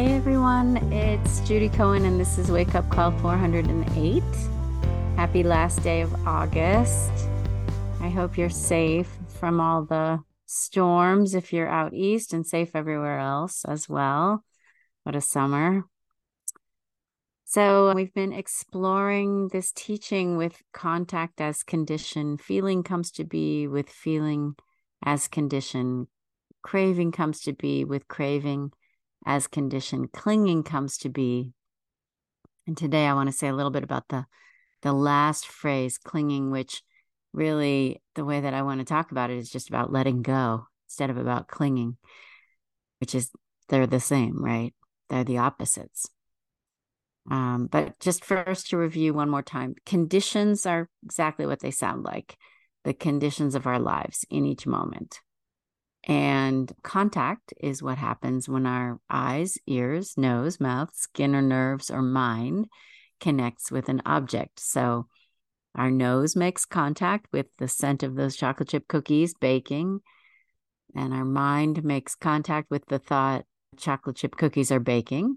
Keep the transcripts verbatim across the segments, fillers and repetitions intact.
Hey everyone, it's Judy Cohen and this is Wake Up Call four oh eight. Happy last day of August. I hope you're safe from all the storms if you're out east and safe everywhere else as well. What a summer. So we've been exploring this teaching with contact as condition. Feeling comes to be with feeling as condition. Craving comes to be with craving as condition. Clinging comes to be. And today I want to say a little bit about the, the last phrase, clinging, which really the way that I want to talk about it is just about letting go instead of about clinging, which is they're the same, right? They're the opposites. Um, but just first to review one more time, conditions are exactly what they sound like, the conditions of our lives in each moment. And contact is what happens when our eyes, ears, nose, mouth, skin, or nerves, or mind connects with an object. So our nose makes contact with the scent of those chocolate chip cookies baking, and our mind makes contact with the thought chocolate chip cookies are baking,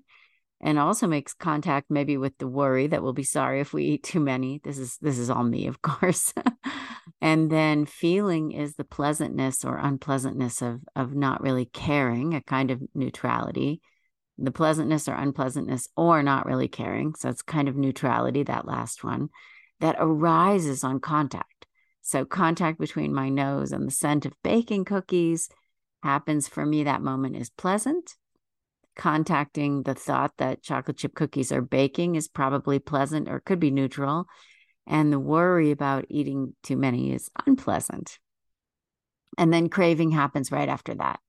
and also makes contact maybe with the worry that we'll be sorry if we eat too many. This is this is all me, of course. And then feeling is the pleasantness or unpleasantness of, of not really caring, a kind of neutrality, the pleasantness or unpleasantness or not really caring. So it's kind of neutrality, that last one, that arises on contact. So contact between my nose and the scent of baking cookies happens for me. That moment is pleasant. Contacting the thought that chocolate chip cookies are baking is probably pleasant or could be neutral. And the worry about eating too many is unpleasant. And then craving happens right after that.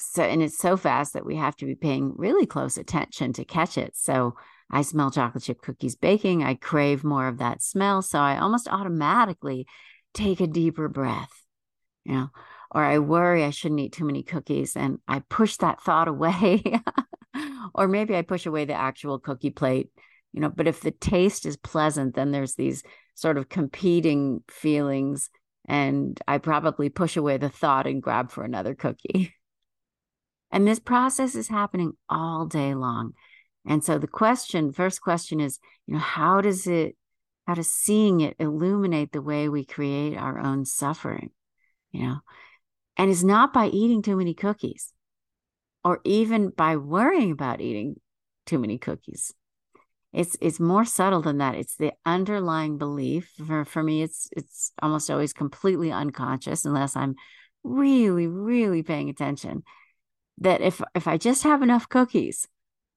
So, and it's so fast that we have to be paying really close attention to catch it. So I smell chocolate chip cookies baking. I crave more of that smell. So I almost automatically take a deeper breath, you know, or I worry I shouldn't eat too many cookies and I push that thought away. Or maybe I push away the actual cookie plate. You know, but if the taste is pleasant, then there's these sort of competing feelings, and I probably push away the thought and grab for another cookie. And this process is happening all day long. And so the question, first question is, you know, how does it, how does seeing it illuminate the way we create our own suffering? You know, and it's not by eating too many cookies, or even by worrying about eating too many cookies. It's it's more subtle than that. It's the underlying belief. For, for me, it's it's almost always completely unconscious unless I'm really, really paying attention. That if if I just have enough cookies,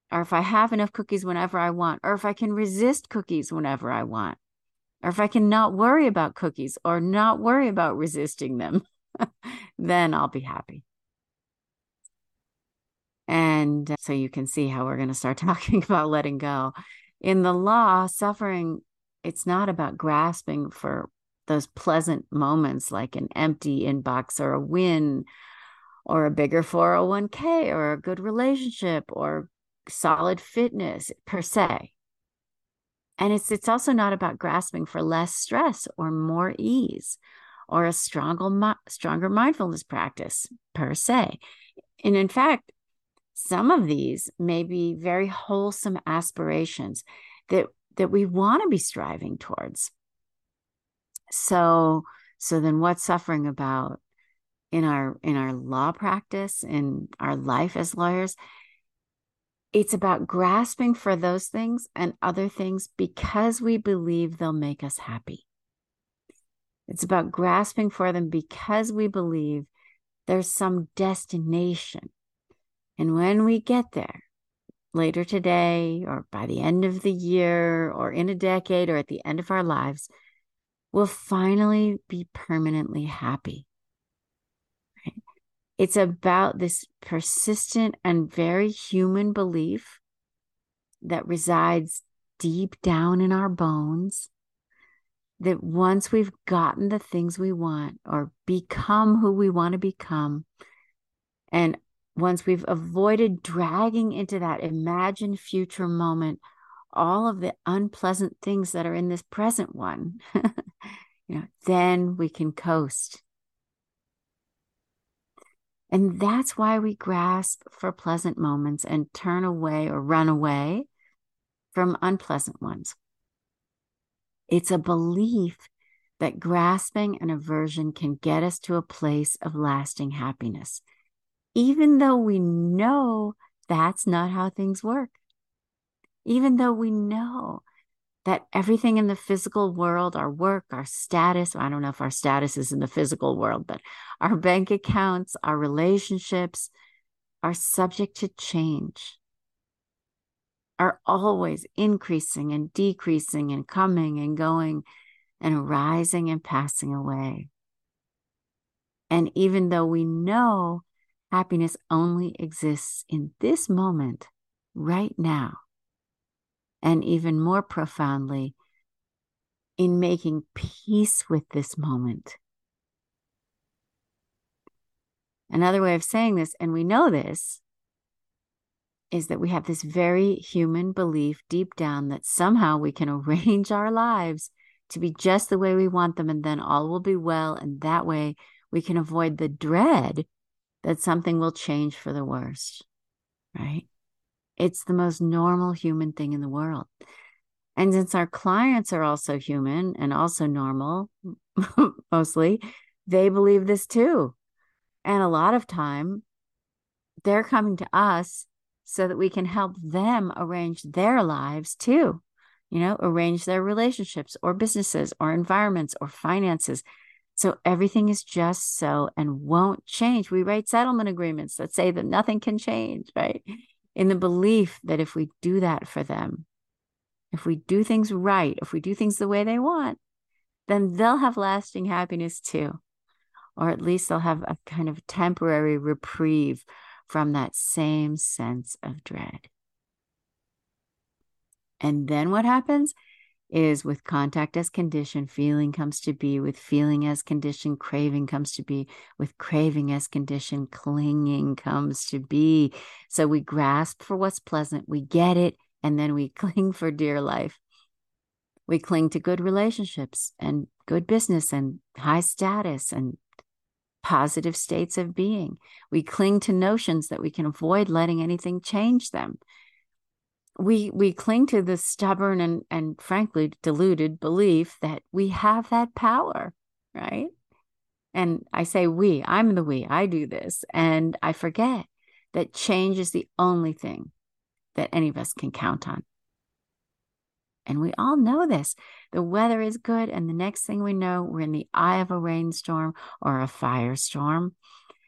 or if I have enough cookies whenever I want, or if I can resist cookies whenever I want, or if I can not worry about cookies or not worry about resisting them, then I'll be happy. And so you can see how we're going to start talking about letting go. In the law, suffering, it's not about grasping for those pleasant moments like an empty inbox or a win or a bigger four oh one k or a good relationship or solid fitness per se. And it's it's also not about grasping for less stress or more ease or a stronger, stronger mindfulness practice per se. And in fact, some of these may be very wholesome aspirations that, that we want to be striving towards. So, so then what's suffering about in our, in our law practice, in our life as lawyers? It's about grasping for those things and other things because we believe they'll make us happy. It's about grasping for them because we believe there's some destination. And when we get there, later today, or by the end of the year, or in a decade, or at the end of our lives, we'll finally be permanently happy. Right? It's about this persistent and very human belief that resides deep down in our bones, that once we've gotten the things we want, or become who we want to become, and once we've avoided dragging into that imagined future moment all of the unpleasant things that are in this present one, you know, then we can coast. And that's why we grasp for pleasant moments and turn away or run away from unpleasant ones. It's a belief that grasping and aversion can get us to a place of lasting happiness, even though we know that's not how things work. Even though we know that everything in the physical world, our work, our status, I don't know if our status is in the physical world, but our bank accounts, our relationships are subject to change, are always increasing and decreasing and coming and going and arising and passing away. And even though we know happiness only exists in this moment, right now, and even more profoundly, in making peace with this moment. Another way of saying this, and we know this, is that we have this very human belief deep down that somehow we can arrange our lives to be just the way we want them, and then all will be well, and that way we can avoid the dread that something will change for the worst, right? It's the most normal human thing in the world. And since our clients are also human and also normal, mostly, they believe this too. And a lot of time, they're coming to us so that we can help them arrange their lives too. You know, arrange their relationships or businesses or environments or finances. So everything is just so and won't change. We write settlement agreements that say that nothing can change, right? In the belief that if we do that for them, if we do things right, if we do things the way they want, then they'll have lasting happiness too. Or at least they'll have a kind of temporary reprieve from that same sense of dread. And then what happens is with contact as condition, feeling comes to be. With feeling as condition, craving comes to be. With craving as condition, clinging comes to be. So we grasp for what's pleasant, we get it, and then we cling for dear life. We cling to good relationships and good business and high status and positive states of being. We cling to notions that we can avoid letting anything change them. We we cling to the stubborn and, and frankly deluded belief that we have that power, right? And I say we, I'm the we, I do this. And I forget that change is the only thing that any of us can count on. And we all know this. The weather is good, and the next thing we know, we're in the eye of a rainstorm or a firestorm.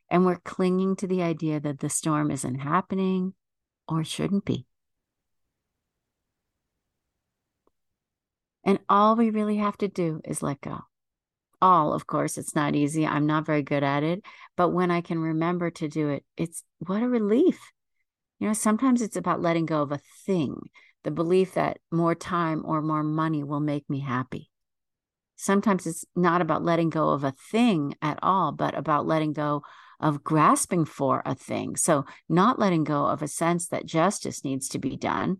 And we're clinging to the idea that the storm isn't happening or shouldn't be. And all we really have to do is let go. All, of course, it's not easy. I'm not very good at it. But when I can remember to do it, it's what a relief. You know, sometimes it's about letting go of a thing, the belief that more time or more money will make me happy. Sometimes it's not about letting go of a thing at all, but about letting go of grasping for a thing. So not letting go of a sense that justice needs to be done,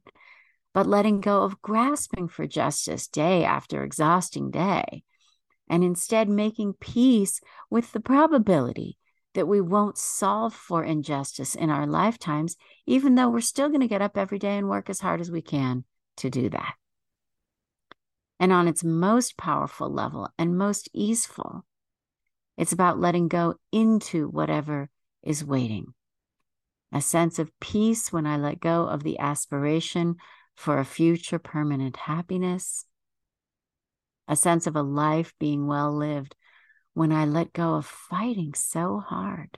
but letting go of grasping for justice day after exhausting day, and instead making peace with the probability that we won't solve for injustice in our lifetimes, even though we're still going to get up every day and work as hard as we can to do that. And on its most powerful level and most easeful, it's about letting go into whatever is waiting. A sense of peace when I let go of the aspiration for a future permanent happiness, a sense of a life being well lived when I let go of fighting so hard.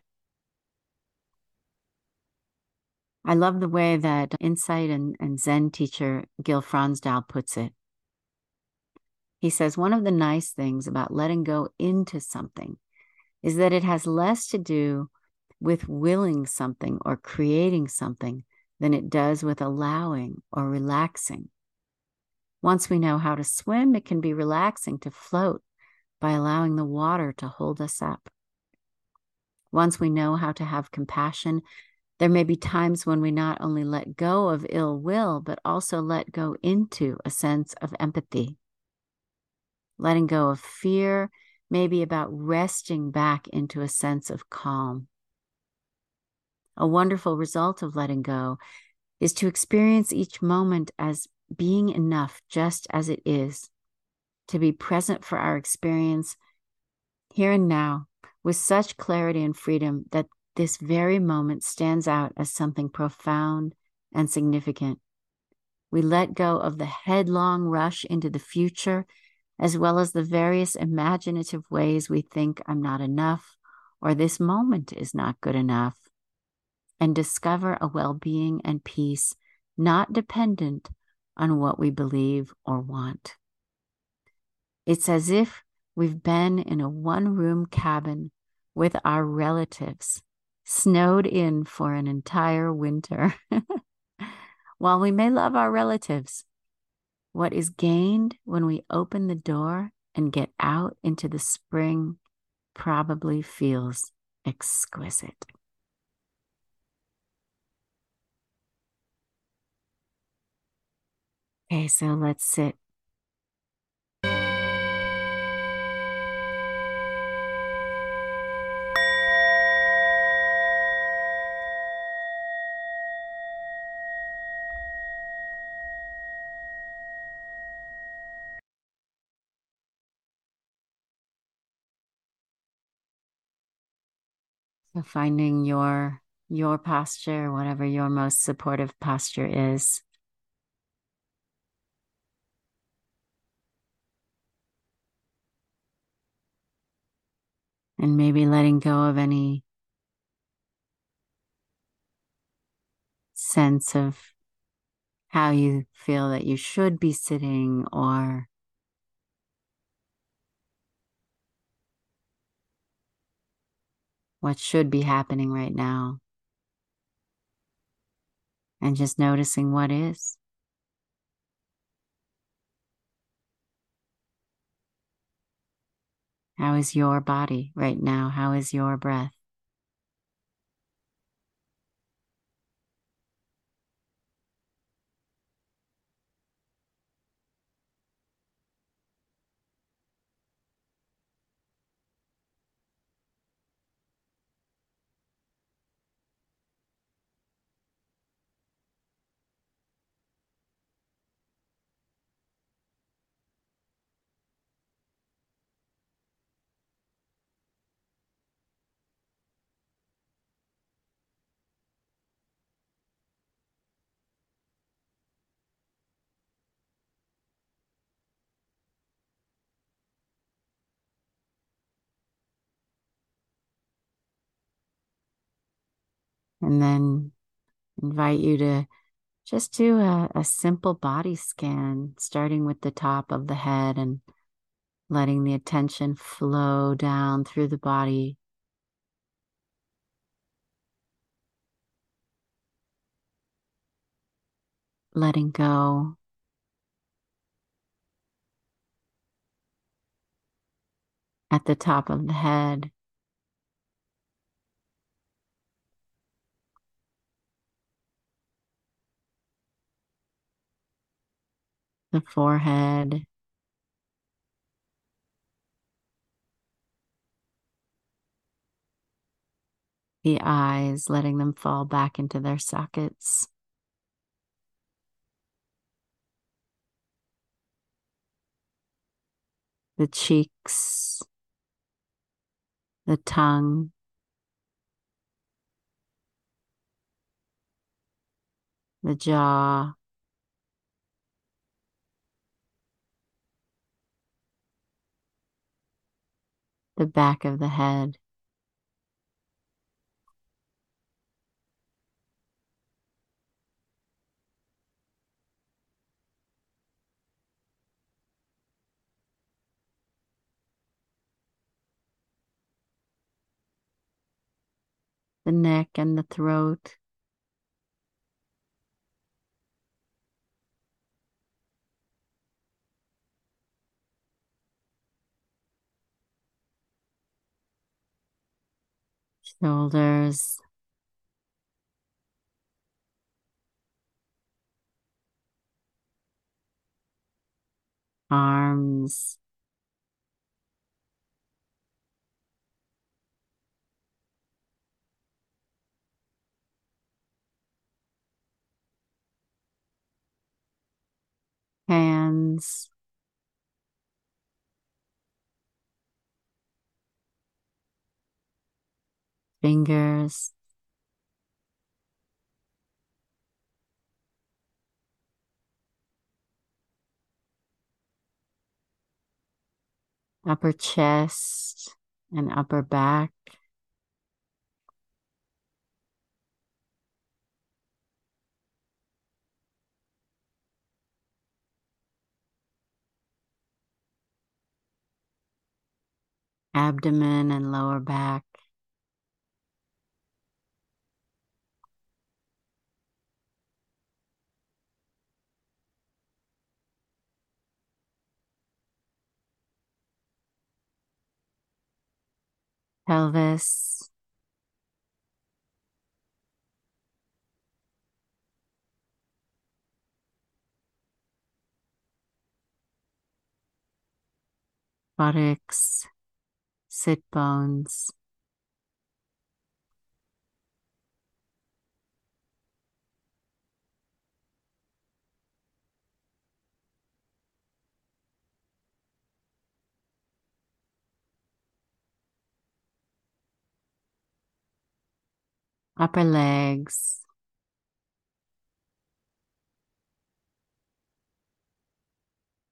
I love the way that insight and, and Zen teacher Gil Fronsdal puts it. He says, one of the nice things about letting go into something is that it has less to do with willing something or creating something than it does with allowing or relaxing. Once we know how to swim, it can be relaxing to float by allowing the water to hold us up. Once we know how to have compassion, there may be times when we not only let go of ill will, but also let go into a sense of empathy. Letting go of fear may be about resting back into a sense of calm, A wonderful result of letting go is to experience each moment as being enough just as it is, to be present for our experience here and now with such clarity and freedom that this very moment stands out as something profound and significant. We let go of the headlong rush into the future, as well as the various imaginative ways we think I'm not enough or this moment is not good enough, and discover a well-being and peace not dependent on what we believe or want. It's as if we've been in a one-room cabin with our relatives, snowed in for an entire winter. While we may love our relatives, what is gained when we open the door and get out into the spring probably feels exquisite. Okay, so let's sit. So finding your your posture, whatever your most supportive posture is. And maybe letting go of any sense of how you feel that you should be sitting, or what should be happening right now. And just noticing what is. How is your body right now? How is your breath? And then invite you to just do a, a simple body scan, starting with the top of the head and letting the attention flow down through the body. Letting go. At the top of the head. The forehead, the eyes, letting them fall back into their sockets, the cheeks, the tongue, the jaw, the back of the head, the neck and the throat, shoulders, arms, hands, fingers, upper chest and upper back, abdomen and lower back, pelvis, buttocks, sit bones, upper legs,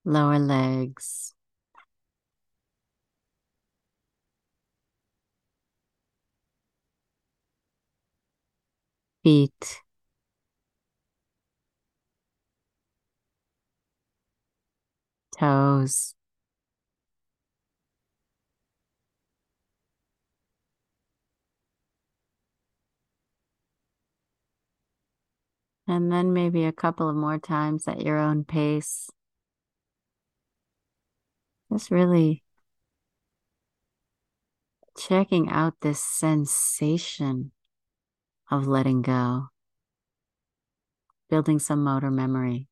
lower legs, feet, toes, and then maybe a couple of more times at your own pace. Just really checking out this sensation of letting go, building some motor memory.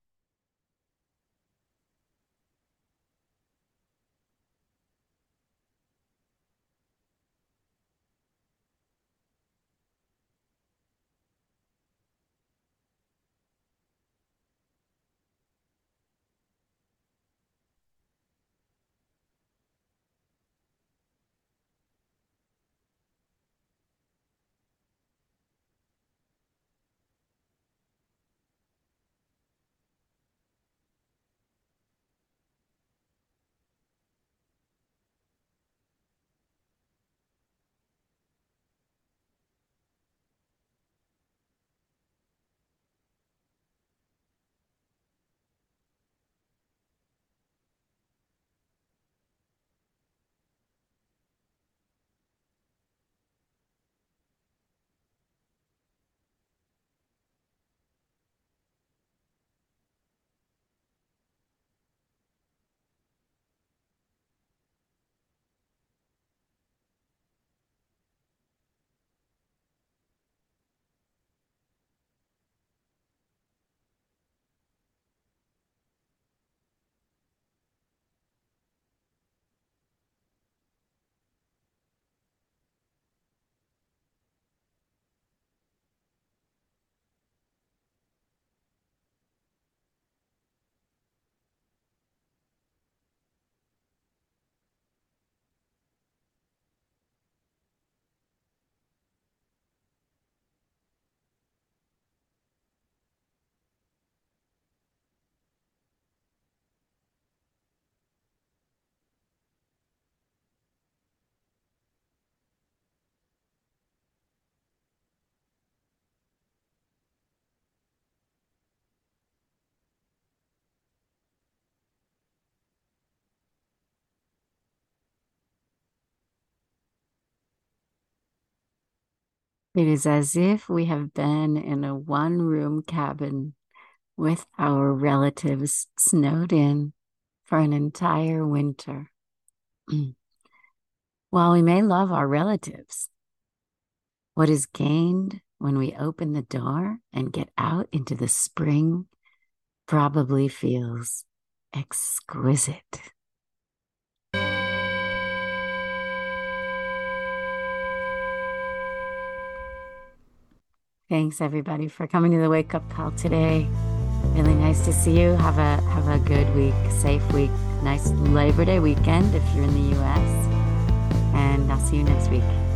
It is as if we have been in a one-room cabin with our relatives snowed in for an entire winter. While we may love our relatives, what is gained when we open the door and get out into the spring probably feels exquisite. Thanks, everybody, for coming to the Wake Up Call today. I Really nice to see you. Have a have a good week, safe week, nice Labor Day weekend if you're in the U S, and I'll see you next week.